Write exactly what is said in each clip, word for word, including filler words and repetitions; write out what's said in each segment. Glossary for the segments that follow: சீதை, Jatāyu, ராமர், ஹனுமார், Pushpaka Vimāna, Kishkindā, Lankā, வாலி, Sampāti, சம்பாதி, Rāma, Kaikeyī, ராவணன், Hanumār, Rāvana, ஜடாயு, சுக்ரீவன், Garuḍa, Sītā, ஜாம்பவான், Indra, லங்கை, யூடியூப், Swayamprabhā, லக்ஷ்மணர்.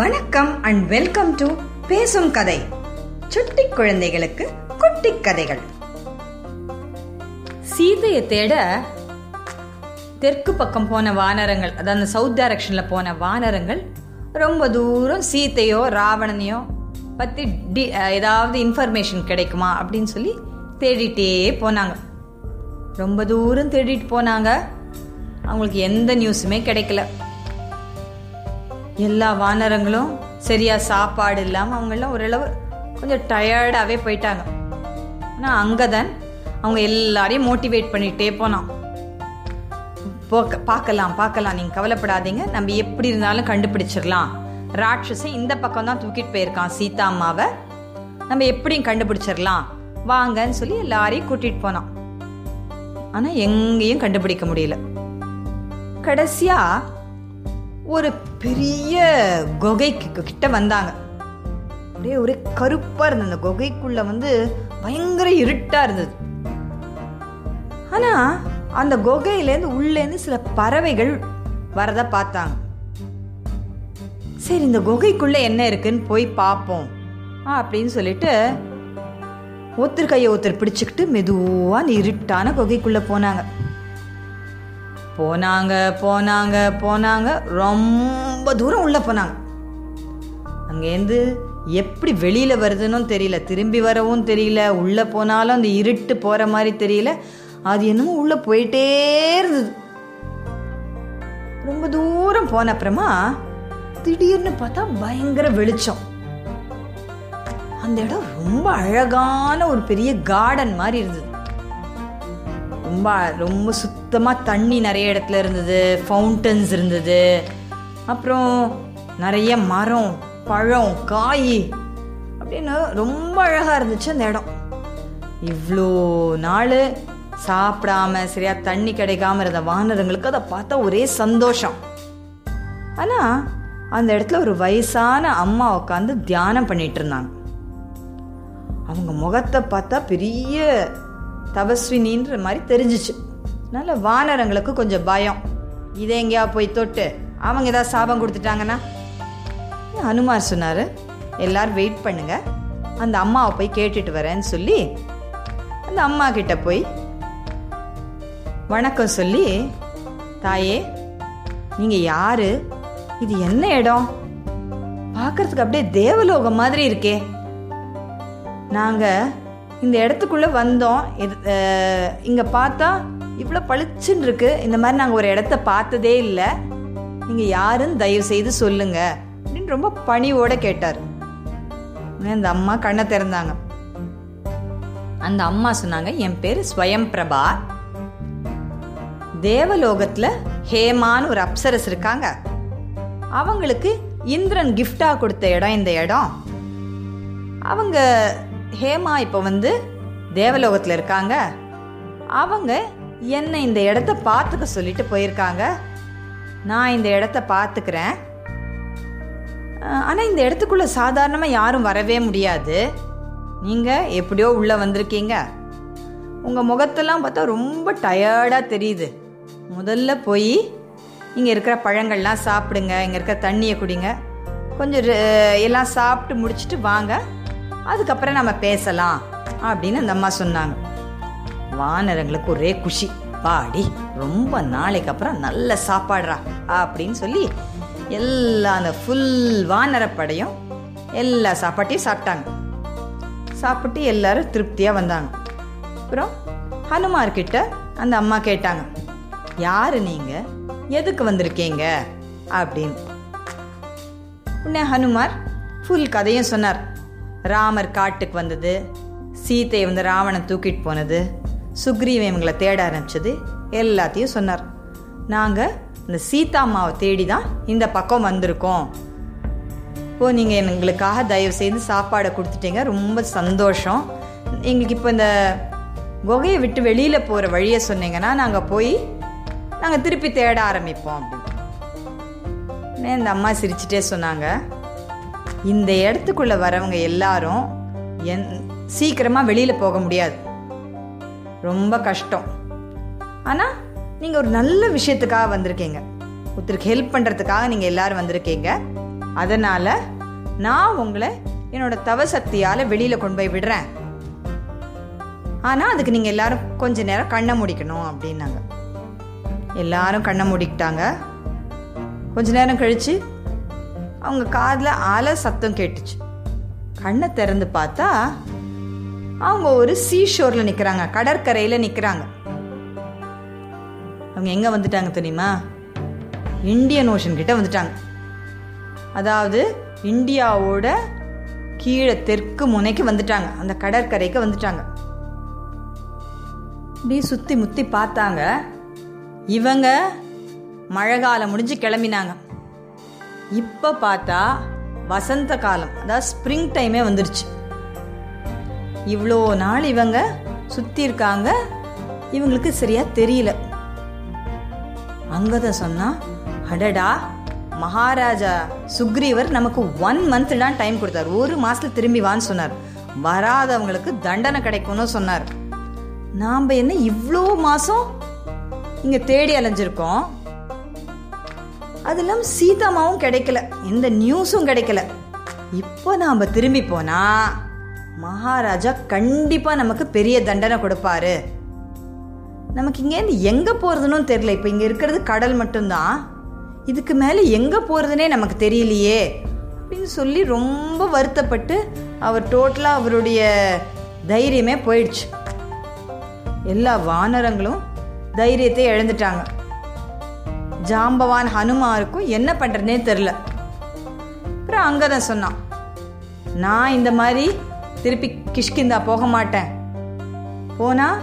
வணக்கம் and welcome to பேசும் கதை. சுட்டி குழந்தைகளுக்கு குட்டி கதைகள். சீதையை தேட தெற்கு பக்கம் போன வானரங்கள், அதாவது சவுத் டைரக்ஷன்ல போன வானரங்கள் ரொம்ப தூரம் சீதையோ ராவணனையோ பத்தி டி ஏதாவது இன்ஃபர்மேஷன் கிடைக்குமா அப்படின்னு சொல்லி தேடிட்டே போனாங்க. ரொம்ப தூரம் தேடிட்டு போனாங்க. அவங்களுக்கு எந்த நியூஸுமே கிடைக்கல. எல்லா வானரங்களும் சரியாக சாப்பாடு இல்லாமல் அவங்களாம் ஓரளவு கொஞ்சம் டயர்டாகவே போயிட்டாங்க. ஆனால் அங்கே தான் அவங்க எல்லாரையும் மோட்டிவேட் பண்ணிகிட்டே போனான். பார்க்கலாம் பார்க்கலாம், நீங்கள் கவலைப்படாதீங்க, நம்ம எப்படி இருந்தாலும் கண்டுபிடிச்சிடலாம். ராட்சஸை இந்த பக்கம் தான் தூக்கிட்டு போயிருக்கான் சீதா அம்மாவை, நம்ம எப்படியும் கண்டுபிடிச்சிடலாம் வாங்கன்னு சொல்லி எல்லாரையும் கூட்டிகிட்டு போனான். ஆனால் எங்கேயும் கண்டுபிடிக்க முடியல. கடைசியாக ஒரு பெரிய குகைக்கு கிட்ட வந்தாங்க. அப்படியே ஒரே கருப்பா இருந்தது அந்த குகைக்குள்ள, வந்து பயங்கர இருட்டா இருந்தது. ஆனா அந்த குகையிலேருந்து உள்ளேந்து சில பறவைகள் வரத பார்த்தாங்க. சரி, இந்த குகைக்குள்ள என்ன இருக்குன்னு போய் பார்ப்போம் அப்படின்னு சொல்லிட்டு ஒருத்தர் கையை ஒருத்தர் பிடிச்சுக்கிட்டு மெதுவா அந்த இருட்டான குகைக்குள்ள போனாங்க. போனாங்க போனாங்க போனாங்க ரொம்ப தூரம் உள்ளே போனாங்க. அங்கேருந்து எப்படி வெளியில் வருதுன்னு தெரியல, திரும்பி வரவும் தெரியல, உள்ளே போனாலும் அந்த இருட்டு போகிற மாதிரி தெரியல. அது என்னமோ உள்ளே போயிட்டே இருந்தது. ரொம்ப தூரம் போன அப்புறமா திடீர்னு பார்த்தா பயங்கர வெளிச்சம். அந்த இடம் ரொம்ப அழகான ஒரு பெரிய கார்டன் மாதிரி இருந்தது. ரொம்ப ரொம்ப சுத்தமாக தண்ணி நிறைய இடத்துல இருந்தது, ஃபவுண்டன்ஸ் இருந்தது, அப்புறம் நிறைய மரம் பழம் காய் அப்படின்னு ரொம்ப அழகாக இருந்துச்சு அந்த இடம். இவ்வளோ நாள் சாப்பிடாம சரியா தண்ணி கிடைக்காம இருந்த வானரங்களுக்கு அதை பார்த்தா ஒரே சந்தோஷம். ஆனால் அந்த இடத்துல ஒரு வயசான அம்மா உட்காந்து தியானம் பண்ணிட்டு இருந்தாங்க. அவங்க முகத்தை பார்த்தா பெரிய தபஸ்வினின்ற மாதிரி தெரிஞ்சிச்சு. அதனால வானரங்களுக்கு கொஞ்சம் பயம், இதை எங்கேயா போய் தொட்டு அவங்க ஏதாவது சாபம் கொடுத்துட்டாங்கன்னா. ஹனுமார் சொன்னார், எல்லாரும் வெயிட் பண்ணுங்க, அந்த அம்மாவை போய் கேட்டுட்டு வரேன்னு சொல்லி அந்த அம்மா கிட்ட போய் வணக்கம் சொல்லி, தாயே நீங்கள் யாரு, இது என்ன இடம், பார்க்கறதுக்கு அப்படியே தேவலோகம் மாதிரி இருக்கே, நாங்கள் இந்த இடத்துக்குள்ளே வந்தோம், இங்கே பார்த்தா இவ்வளோ பளிச்சுன்னு இருக்கு, இந்த மாதிரி நாங்கள் ஒரு இடத்த பார்த்ததே இல்லை, நீங்கள் யாருன்னு தயவு செய்து சொல்லுங்க அப்படின்னு ரொம்ப பணிவோட கேட்டார். அந்த அம்மா கண்ணை திறந்தாங்க. அந்த அம்மா சொன்னாங்க, என் பேர் ஸ்வயம்பிரபா, தேவலோகத்தில் ஹேமான்னு ஒரு அப்சரஸ் இருக்காங்க, அவங்களுக்கு இந்திரன் கிஃப்டாக கொடுத்த இடம் இந்த இடம். அவங்க ஹேமா இப்போ வந்து தேவலோகத்தில் இருக்காங்க, அவங்க என்னை இந்த இடத்த பார்த்துக்க சொல்லிட்டு போயிருக்காங்க, நான் இந்த இடத்த பார்த்துக்கிறேன். ஆனால் இந்த இடத்துக்குள்ளே சாதாரணமாக யாரும் வரவே முடியாது, நீங்கள் எப்படியோ உள்ளே வந்திருக்கீங்க, உங்கள் முகத்தெல்லாம் பார்த்தா ரொம்ப டயர்டாக தெரியுது, முதல்ல போய் இங்கே இருக்கிற பழங்கள்லாம் சாப்பிடுங்க, இங்கே இருக்கிற தண்ணியை குடிங்க, கொஞ்சம் எல்லாம் சாப்பிட்டு முடிச்சுட்டு வாங்க, அதுக்கப்புறம் நம்ம பேசலாம் அப்படின்னு அந்த அம்மா சொன்னாங்க. வானரங்களுக்கு ஒரே குஷி, பாடி ரொம்ப நாளைக்கு அப்புறம் நல்ல சாப்பாடுறா அப்படின்னு சொல்லி எல்லா அந்த ஃபுல் வானரப்படையும் எல்லா சாப்பாட்டையும் சாப்பிட்டாங்க. சாப்பிட்டு எல்லாரும் திருப்தியாக வந்தாங்க. அப்புறம் ஹனுமார்கிட்ட அந்த அம்மா கேட்டாங்க, யார் நீங்கள், எதுக்கு வந்திருக்கீங்க அப்படின்னு. உடனே ஹனுமார் ஃபுல் கதையும் சொன்னார். ராமர் காட்டுக்கு வந்தது, சீதையை வந்து ராவணன் தூக்கிட்டு போனது, சுக்ரீவன் இவங்களை தேட ஆரம்பிச்சது, எல்லாத்தையும் சொன்னார். நாங்கள் இந்த சீதா அம்மாவை தேடி தான் இந்த பக்கம் வந்திருக்கோம், இப்போது நீங்கள் எங்களுக்காக தயவு செய்து சாப்பாடை கொடுத்துட்டீங்க, ரொம்ப சந்தோஷம். எங்களுக்கு இப்போ இந்த குகையை விட்டு வெளியில் போகிற வழியை சொன்னீங்கன்னா நாங்கள் போய் நாங்கள் திருப்பி தேட ஆரம்பிப்போம் அப்படின்னு. இந்த அம்மா சிரிச்சுட்டே சொன்னாங்க, இந்த இடத்துக்குள்ளே வரவங்க எல்லாரும் என் சீக்கிரமாக வெளியில் போக முடியாது, ரொம்ப கஷ்டம். ஆனால் நீங்கள் ஒரு நல்ல விஷயத்துக்காக வந்திருக்கீங்க, ஒருத்தருக்கு ஹெல்ப் பண்ணுறதுக்காக நீங்கள் எல்லோரும் வந்திருக்கீங்க, அதனால் நான் உங்களை என்னோட தவசக்தியால் வெளியில் கொண்டு போய் விடுறேன், ஆனால் அதுக்கு நீங்கள் எல்லோரும் கொஞ்சம் நேரம் கண்ணை முடிக்கணும் அப்படின்னாங்க. எல்லாரும் கண்ணை மூடிக்கிட்டாங்க. கொஞ்ச நேரம் கழித்து அவங்க காதில் அலை சத்தம் கேட்டுச்சு. கண்ணை திறந்து பார்த்தா அவங்க ஒரு சீஷோரில் நிற்கிறாங்க, கடற்கரையில் நிற்கிறாங்க. அவங்க எங்கே வந்துட்டாங்க தெரியுமா? இந்தியன் ஓஷன் கிட்ட வந்துட்டாங்க. அதாவது இந்தியாவோட கீழே தெற்கு முனைக்கு வந்துட்டாங்க, அந்த கடற்கரைக்கு வந்துட்டாங்க. இப்படி சுற்றி முற்றி பார்த்தாங்க. இவங்க மழை காலம் முடிஞ்சு கிளம்பினாங்க. இப்போ பார்த்தா வசந்த காலம், அதாவது ஸ்ப்ரிங் டைமே வந்துருச்சு. இவ்வளோ நாள் இவங்க சுற்றி இருக்காங்க, இவங்களுக்கு சரியாக தெரியல. அங்கதான் சொன்னால், அடடா, மகாராஜா சுக்ரீவர் நமக்கு ஒன் மந்த் தான் டைம் கொடுத்தார், ஒரு மாதத்தில் திரும்பி வான்னு சொன்னார், வராதவங்களுக்கு தண்டனை கிடைக்கும்னு சொன்னார். நாம் என்ன இவ்வளோ மாதம் இங்கே தேடி அலைஞ்சிருக்கோம், அதெல்லாம் சீதாமாவும் கிடைக்கல, எந்த நியூஸும் கிடைக்கல. இப்போ நாம் திரும்பி போனால் மகாராஜா கண்டிப்பாக நமக்கு பெரிய தண்டனை கொடுப்பாரு. நமக்கு இங்கேருந்து எங்கே போகிறதுன்னு தெரியல. இப்போ இங்கே இருக்கிறது கடல் மட்டும்தான், இதுக்கு மேலே எங்கே போகிறதுனே நமக்கு தெரியலையே அப்படின்னு சொல்லி ரொம்ப வருத்தப்பட்டு அவர் டோட்டலாக அவருடைய தைரியமே போயிடுச்சு. எல்லா வானரங்களும் தைரியத்தை இழந்துட்டாங்க. ஜாம்பவான் ஹனுமாருக்கும் என்ன பண்ணுறதுனே தெரில. அப்புறம் அங்கே தான் சொன்னான், நான் இந்த மாதிரி திருப்பி கிஷ்கிந்தா போக மாட்டேன், போனால்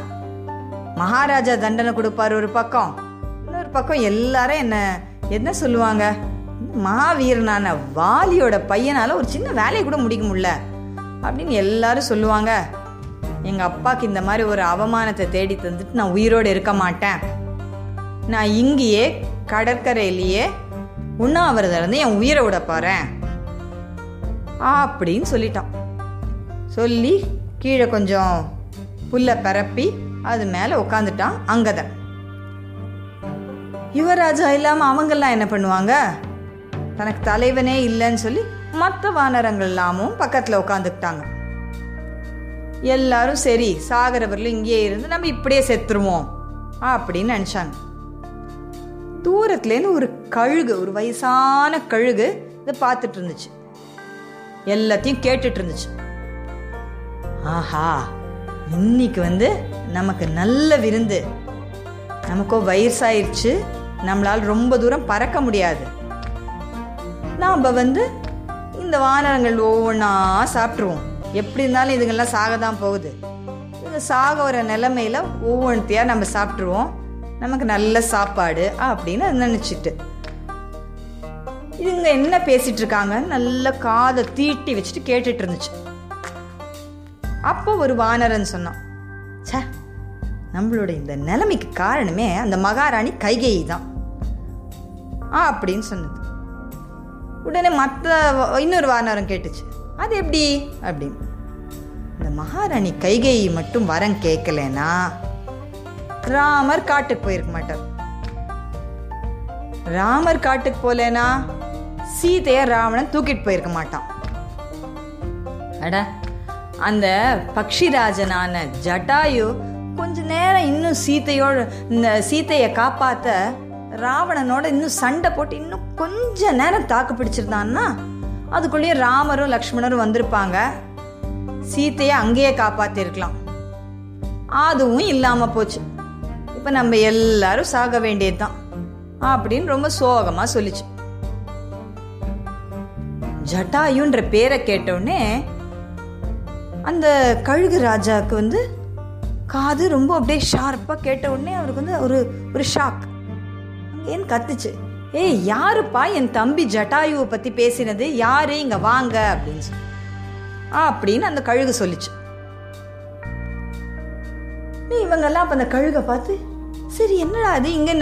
மகாராஜா தண்டனை கொடுப்பார் ஒரு பக்கம், இன்னொரு பக்கம் எல்லாரும் என்ன என்ன சொல்லுவாங்க, மகாவீரனான வாலியோட பையனால் ஒரு சின்ன வேலையை கூட முடிக்க முடியல அப்படின்னு எல்லாரும் சொல்லுவாங்க. எங்கள் அப்பாவுக்கு இந்த மாதிரி ஒரு அவமானத்தை தேடி தந்துட்டு நான் உயிரோடு இருக்க மாட்டேன், நான் இங்கேயே கடற்கரையிலேயே உண்ணாவிரதம் இருந்து என் உயிரை விட பாறேன் அப்படின்னு சொல்லிட்டான். சொல்லி கீழே கொஞ்சம் புல்லை பரப்பி அது மேலே உட்காந்துட்டான். அங்கதான் யுவராஜா இல்லாமல் அவங்கெல்லாம் என்ன பண்ணுவாங்க, தனக்கு தலைவனே இல்லைன்னு சொல்லி மற்ற வானரங்கள் எல்லாமும் பக்கத்தில் உட்காந்துக்கிட்டாங்க. எல்லாரும் சரி சாகரவரில் இங்கேயே இருந்து நம்ம இப்படியே செத்துருவோம் அப்படின்னு நினச்சாங்க. தூரத்துலேருந்து ஒரு கழுகு, ஒரு வயசான கழுகு இதை பார்த்துட்டு இருந்துச்சு, எல்லாத்தையும் கேட்டுட்டு இருந்துச்சு. ஆஹா, இன்னைக்கு வந்து நமக்கு நல்ல விருந்து, நமக்கோ வயசாயிருச்சு, நம்மளால் ரொம்ப தூரம் பறக்க முடியாது, நாம் வந்து இந்த வானரங்கள் ஒவ்வொன்றா சாப்பிட்ருவோம், எப்படி இருந்தாலும் இதுங்கெல்லாம் சாக தான் போகுது, இது சாக வர நிலைமையில் ஒவ்வொன்றையாக நம்ம சாப்பிட்ருவோம், நமக்கு நல்ல சாப்பாடு அப்படின்னு அது நினச்சிட்டு இதுங்க என்ன பேசிகிட்டு இருக்காங்கன்னு நல்ல காதை தீட்டி வச்சுட்டு கேட்டுட்டு இருந்துச்சு. அப்போ ஒரு வானரன் சொன்னான், சே, நம்மளோட இந்த நிலைமைக்கு காரணமே அந்த மகாராணி கைகேயி தான் அப்படின்னு சொன்னது. உடனே மற்ற இன்னொரு வானரம் கேட்டுச்சு, அது எப்படி அப்படின்னு. இந்த மகாராணி கைகேயி மட்டும் வரம் கேட்கலன்னா ராமர் காட்டுக்கு போயிருக்க மாட்டார், ராமர் காட்டுக்கு போலனா சீதைய ராவணன் தூக்கிட்டு போயிருக்க மாட்டான், அட அந்த பக்ஷிராஜனான ஜட்டாயு கொஞ்ச நேரம் இன்னும் சீதையோட இந்த சீதையை காப்பாற்ற ராவணனோட இன்னும் சண்டை போட்டு இன்னும் கொஞ்ச நேரம் தாக்கு பிடிச்சிருந்தான்னா அதுக்குள்ளேயே ராமரும் லக்ஷ்மணரும் வந்திருப்பாங்க, சீதையை அங்கேயே காப்பாற்றிருக்கலாம், அதுவும் இல்லாமல் போச்சு, இப்போ நம்ம எல்லாரும் சாக வேண்டியது தான் அப்படின்னு ரொம்ப சோகமாக சொல்லிச்சு. ஜட்டாயுன்ற பேரை கேட்டவுடனே அந்த கழுகு ராஜாவுக்கு வந்து காது ரொம்ப அப்படியே ஷார்ப்பாக கேட்ட உடனே அவருக்கு வந்து ஒரு ஒரு ஷாக். ஏன் கத்துச்சு, ஏய் யாருப்பா என் தம்பி ஜட்டாயுவை பற்றி பேசினது, யாரு இங்கே வாங்க அப்படின்னு சொல்லி அப்படின்னு அந்த கழுகு சொல்லிச்சு. இவங்கெல்லாம் அப்போ அந்த கழுகை பார்த்து, சரி என்னடா அது இங்கே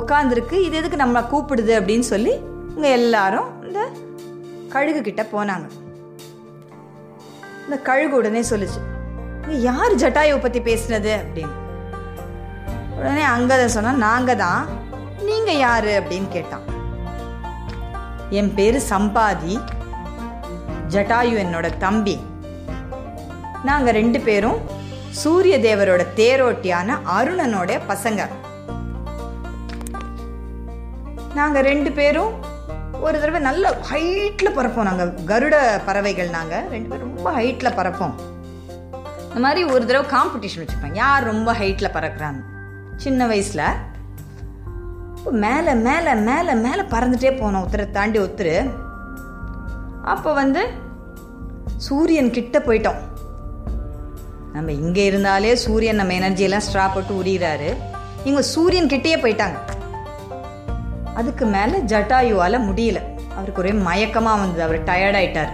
உட்காந்துருக்கு, இது எதுக்கு நம்ம கூப்பிடுது அப்படின்னு சொல்லி இங்கே எல்லாரும் இந்த கழுகு கிட்ட போனாங்க. இந்த கழுகு உடனே சொல்லிச்சு, யார் ஜட்டாயுவை பற்றி பேசுனது அப்படின்னு. உடனே அங்கதான் சொன்னா, நாங்கள் தான், நீங்கள் யாரு அப்படின்னு கேட்டான். என் பேர் சம்பாதி, ஜட்டாயு என்னோட தம்பி. நாங்கள் ரெண்டு பேரும் சூரிய தேவரோட தேரோட்டியான அருணனோட பசங்க. நாங்கள் ரெண்டு பேரும் ஒரு தடவை நல்ல ஹைட்டில் பறப்போம். நாங்கள் கருட பறவைகள். நாங்கள் ரெண்டு பேரும் ரொம்ப ஹைட்டில் பறப்போம். இந்த மாதிரி ஒரு தடவை காம்படிஷன் வச்சுப்போம், யார் ரொம்ப ஹைட்டில் பறக்கிறாங்க. சின்ன வயசில் மேலே மேலே மேலே மேலே பறந்துட்டே போனோம், ஒருத்தரை தாண்டி ஒருத்தர். அப்போ வந்து சூரியன் கிட்ட போயிட்டோம். நம்ம இங்கே இருந்தாலே சூரியன் நம்ம எனர்ஜியெல்லாம் ஸ்ட்ரா போட்டு உரிகிறாரு. இவங்க சூரியன் கிட்டேயே போயிட்டாங்க. அதுக்கு மேலே ஜட்டாயுவால் முடியல, அவருக்கு ஒரே மயக்கமாக வந்தது, அவர் டயர்டாயிட்டார்.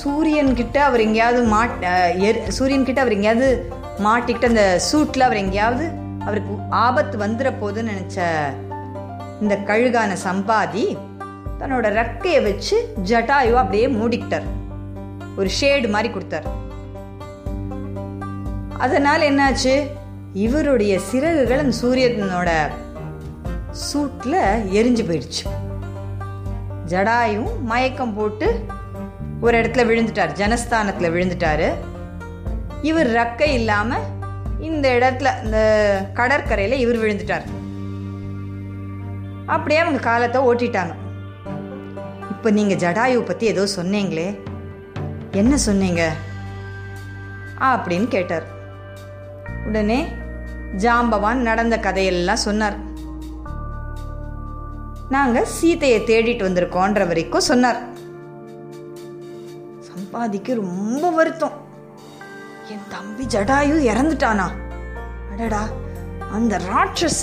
சூரியன்கிட்ட அவர் எங்கேயாவது மாட் சூரியன்கிட்ட அவர் எங்கேயாவது மாட்டிக்கிட்டு அந்த சூட்டில் அவர் எங்கேயாவது அவருக்கு ஆபத்து வந்துட போதுன்னு நினச்ச இந்த கழுகான சம்பாதி தன்னோட ரெக்கையை வச்சு ஜட்டாயு அப்படியே மூடிக்கிட்டார், ஒரு ஷேடு மாதிரி கொடுத்தார். அதனால் என்னாச்சு, இவருடைய சிறகுகள் அந்த சூரியனோட சூட்டில் எரிஞ்சு போயிடுச்சு. ஜடாயும் மயக்கம் போட்டு ஒரு இடத்துல விழுந்துட்டார், ஜனஸ்தானத்தில் விழுந்துட்டார். இவர் ரெக்கை இல்லாமல் இந்த இடத்துல இந்த கடற்கரையில் இவர் விழுந்துட்டார். அப்படியே அவங்க காலத்தை ஓட்டிட்டாங்க. இப்போ நீங்கள் ஜடாயுவை பற்றி ஏதோ சொன்னீங்களே, என்ன சொன்னீங்க அப்படின்னு கேட்டார். உடனே ஜாம்பவான் நடந்த கதையெல்லாம் சொன்னார். நாங்கள் சீதையை தேடிட்டு வந்திருக்கோன்ற வரைக்கும் சொன்னார். சம்பாதிக்கு ரொம்ப வருத்தம், என் தம்பி ஜடாயு இறந்துட்டானா, அடடா அந்த ராட்சஸ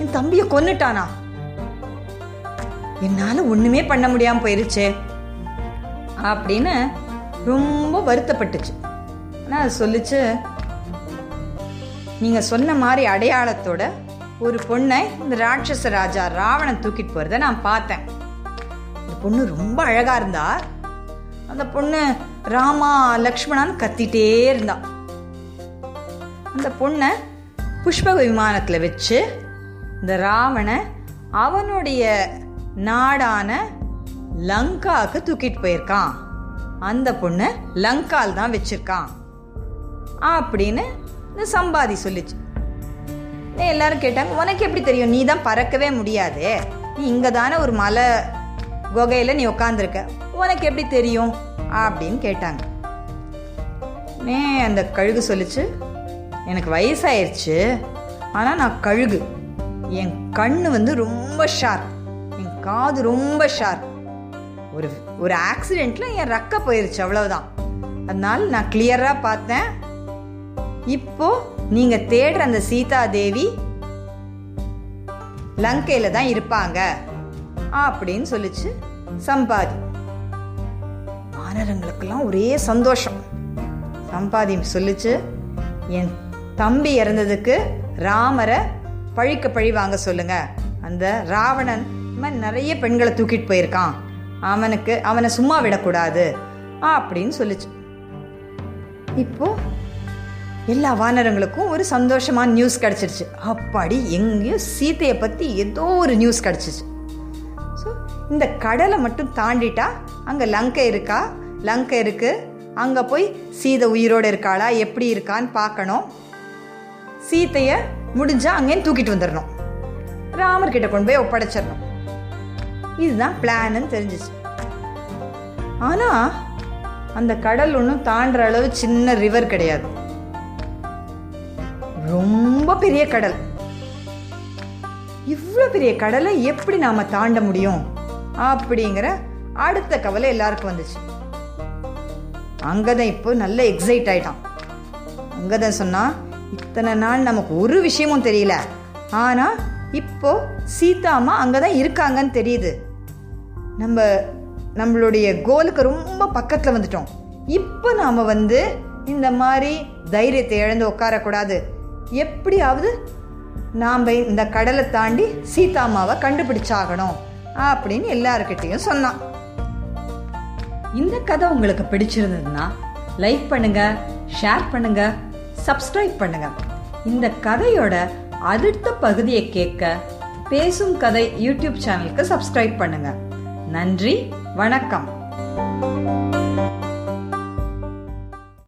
என் தம்பியை கொன்னுட்டானா, என்னால் ஒன்றுமே பண்ண முடியாமல் போயிருச்சு அப்படின்னு ரொம்ப வருத்தப்பட்டுச்சு. ஆனால் அது சொல்லிச்சு, நீங்கள் சொன்ன மாதிரி அடையாளத்தோட ஒரு பொண்ணை இந்த ராட்சச ராஜா ராவணன் தூக்கிட்டு போகிறத நான் பார்த்தேன். அந்த பொண்ணு ரொம்ப அழகாக இருந்தா. அந்த பொண்ணு ராமா லக்ஷ்மணான்னு கத்திட்டே இருந்தா. அந்த பொண்ணை புஷ்பக விமானத்தில் வச்சு இந்த ராவண அவனுடைய நாடான லங்காவுக்கு தூக்கிட்டு போயிருக்கான். அந்த பொண்ணு லங்கால் தான் வச்சிருக்கான் அப்படின்னு இந்த சம்பாதி சொல்லிச்சு. எல்லாரும் கேட்டாங்க, உனக்கு எப்படி தெரியும், நீ தான் பறக்கவே முடியாது, நீ இங்கே தானே ஒரு மலை குகையில் நீ உட்காந்துருக்க, உனக்கு எப்படி தெரியும் அப்படின்னு கேட்டாங்க. நே அந்த கழுகு சொல்லிச்சு, எனக்கு வயசாயிருச்சு, ஆனால் நான் கழுகு, என் கண்ணு வந்து ரொம்ப ஷார்ப், என் காது ரொம்ப ஷார்ப், ஒரு ஒரு ஆக்சிடெண்ட்டில் என் ரெக்கை போயிருச்சு, அவ்வளவுதான், அதனால் நான் கிளியராக பார்த்தேன். இப்போ நீங்க தேடுற அந்த சீதா தேவி லங்கையில தான் இருப்பாங்க அப்படின்னு சொல்லிச்சு சம்பாதி. வானரங்களுக்கெல்லாம் ஒரே சந்தோஷம். சம்பாதி சொல்லிச்சு, என் தம்பி இறந்ததுக்கு ராமரை பழிக்க பழி வாங்க சொல்லுங்க, அந்த ராவணன் நிறைய பெண்களை தூக்கிட்டு போயிருக்கான், அவனுக்கு அவனை சும்மா விடக்கூடாது அப்படின்னு சொல்லிச்சு. இப்போ எல்லா வானரங்களுக்கும் ஒரு சந்தோஷமான நியூஸ் கிடச்சிருச்சு. அப்படி எங்கேயும் சீதையை பற்றி ஏதோ ஒரு நியூஸ் கிடச்சிச்சு. ஸோ இந்த கடலை மட்டும் தாண்டிட்டா அங்கே லங்கை இருக்கா, லங்கை இருக்குது, அங்கே போய் சீதை உயிரோடு இருக்காளா எப்படி இருக்கான்னு பார்க்கணும், சீதையை முடிஞ்சால் அங்கேயும் தூக்கிட்டு வந்துடணும், ராமர்கிட்ட கொண்டு போய் ஒப்படைச்சிடணும், இதுதான் பிளான்னு தெரிஞ்சிச்சு. ஆனால் அந்த கடல் ஒன்றும் தாண்டுற அளவு சின்ன ரிவர் கிடையாது, ரொம்ப பெரிய கடல். இவ்வளோ பெரிய கடலை எப்படி நாம் தாண்ட முடியும் அப்படிங்கிற அடுத்த கவலை எல்லாருக்கும் வந்துச்சு. அங்கதான் இப்போ நல்ல எக்ஸைட் ஆயிட்டான். அங்கதான் சொன்னா, இத்தனை நாள் நமக்கு ஒரு விஷயமும் தெரியல, ஆனா இப்போ சீதாமா அங்கதான் இருக்காங்கன்னு தெரியுது, நம்ம நம்மளுடைய கோலுக்கு ரொம்ப பக்கத்துல வந்துட்டோம், இப்போ நாம வந்து இந்த மாதிரி தைரியத்தை இழந்து உட்காரக்கூடாது, எப்படியாவது நாம் இந்த கடலை தாண்டி சீதாமாவை கண்டுபிடிச்சாகணும் அப்படின்னு எல்லாருக்கிட்டையும் சொன்னான். இந்த கதை உங்களுக்கு பிடிச்சிருந்ததுன்னா லைக் பண்ணுங்க, ஷேர் பண்ணுங்க, சப்ஸ்கிரைப் பண்ணுங்க. இந்த கதையோட அடுத்த பகுதியை கேட்க பேசும் கதை யூடியூப் சேனலுக்கு சப்ஸ்கிரைப் பண்ணுங்க. நன்றி, வணக்கம்.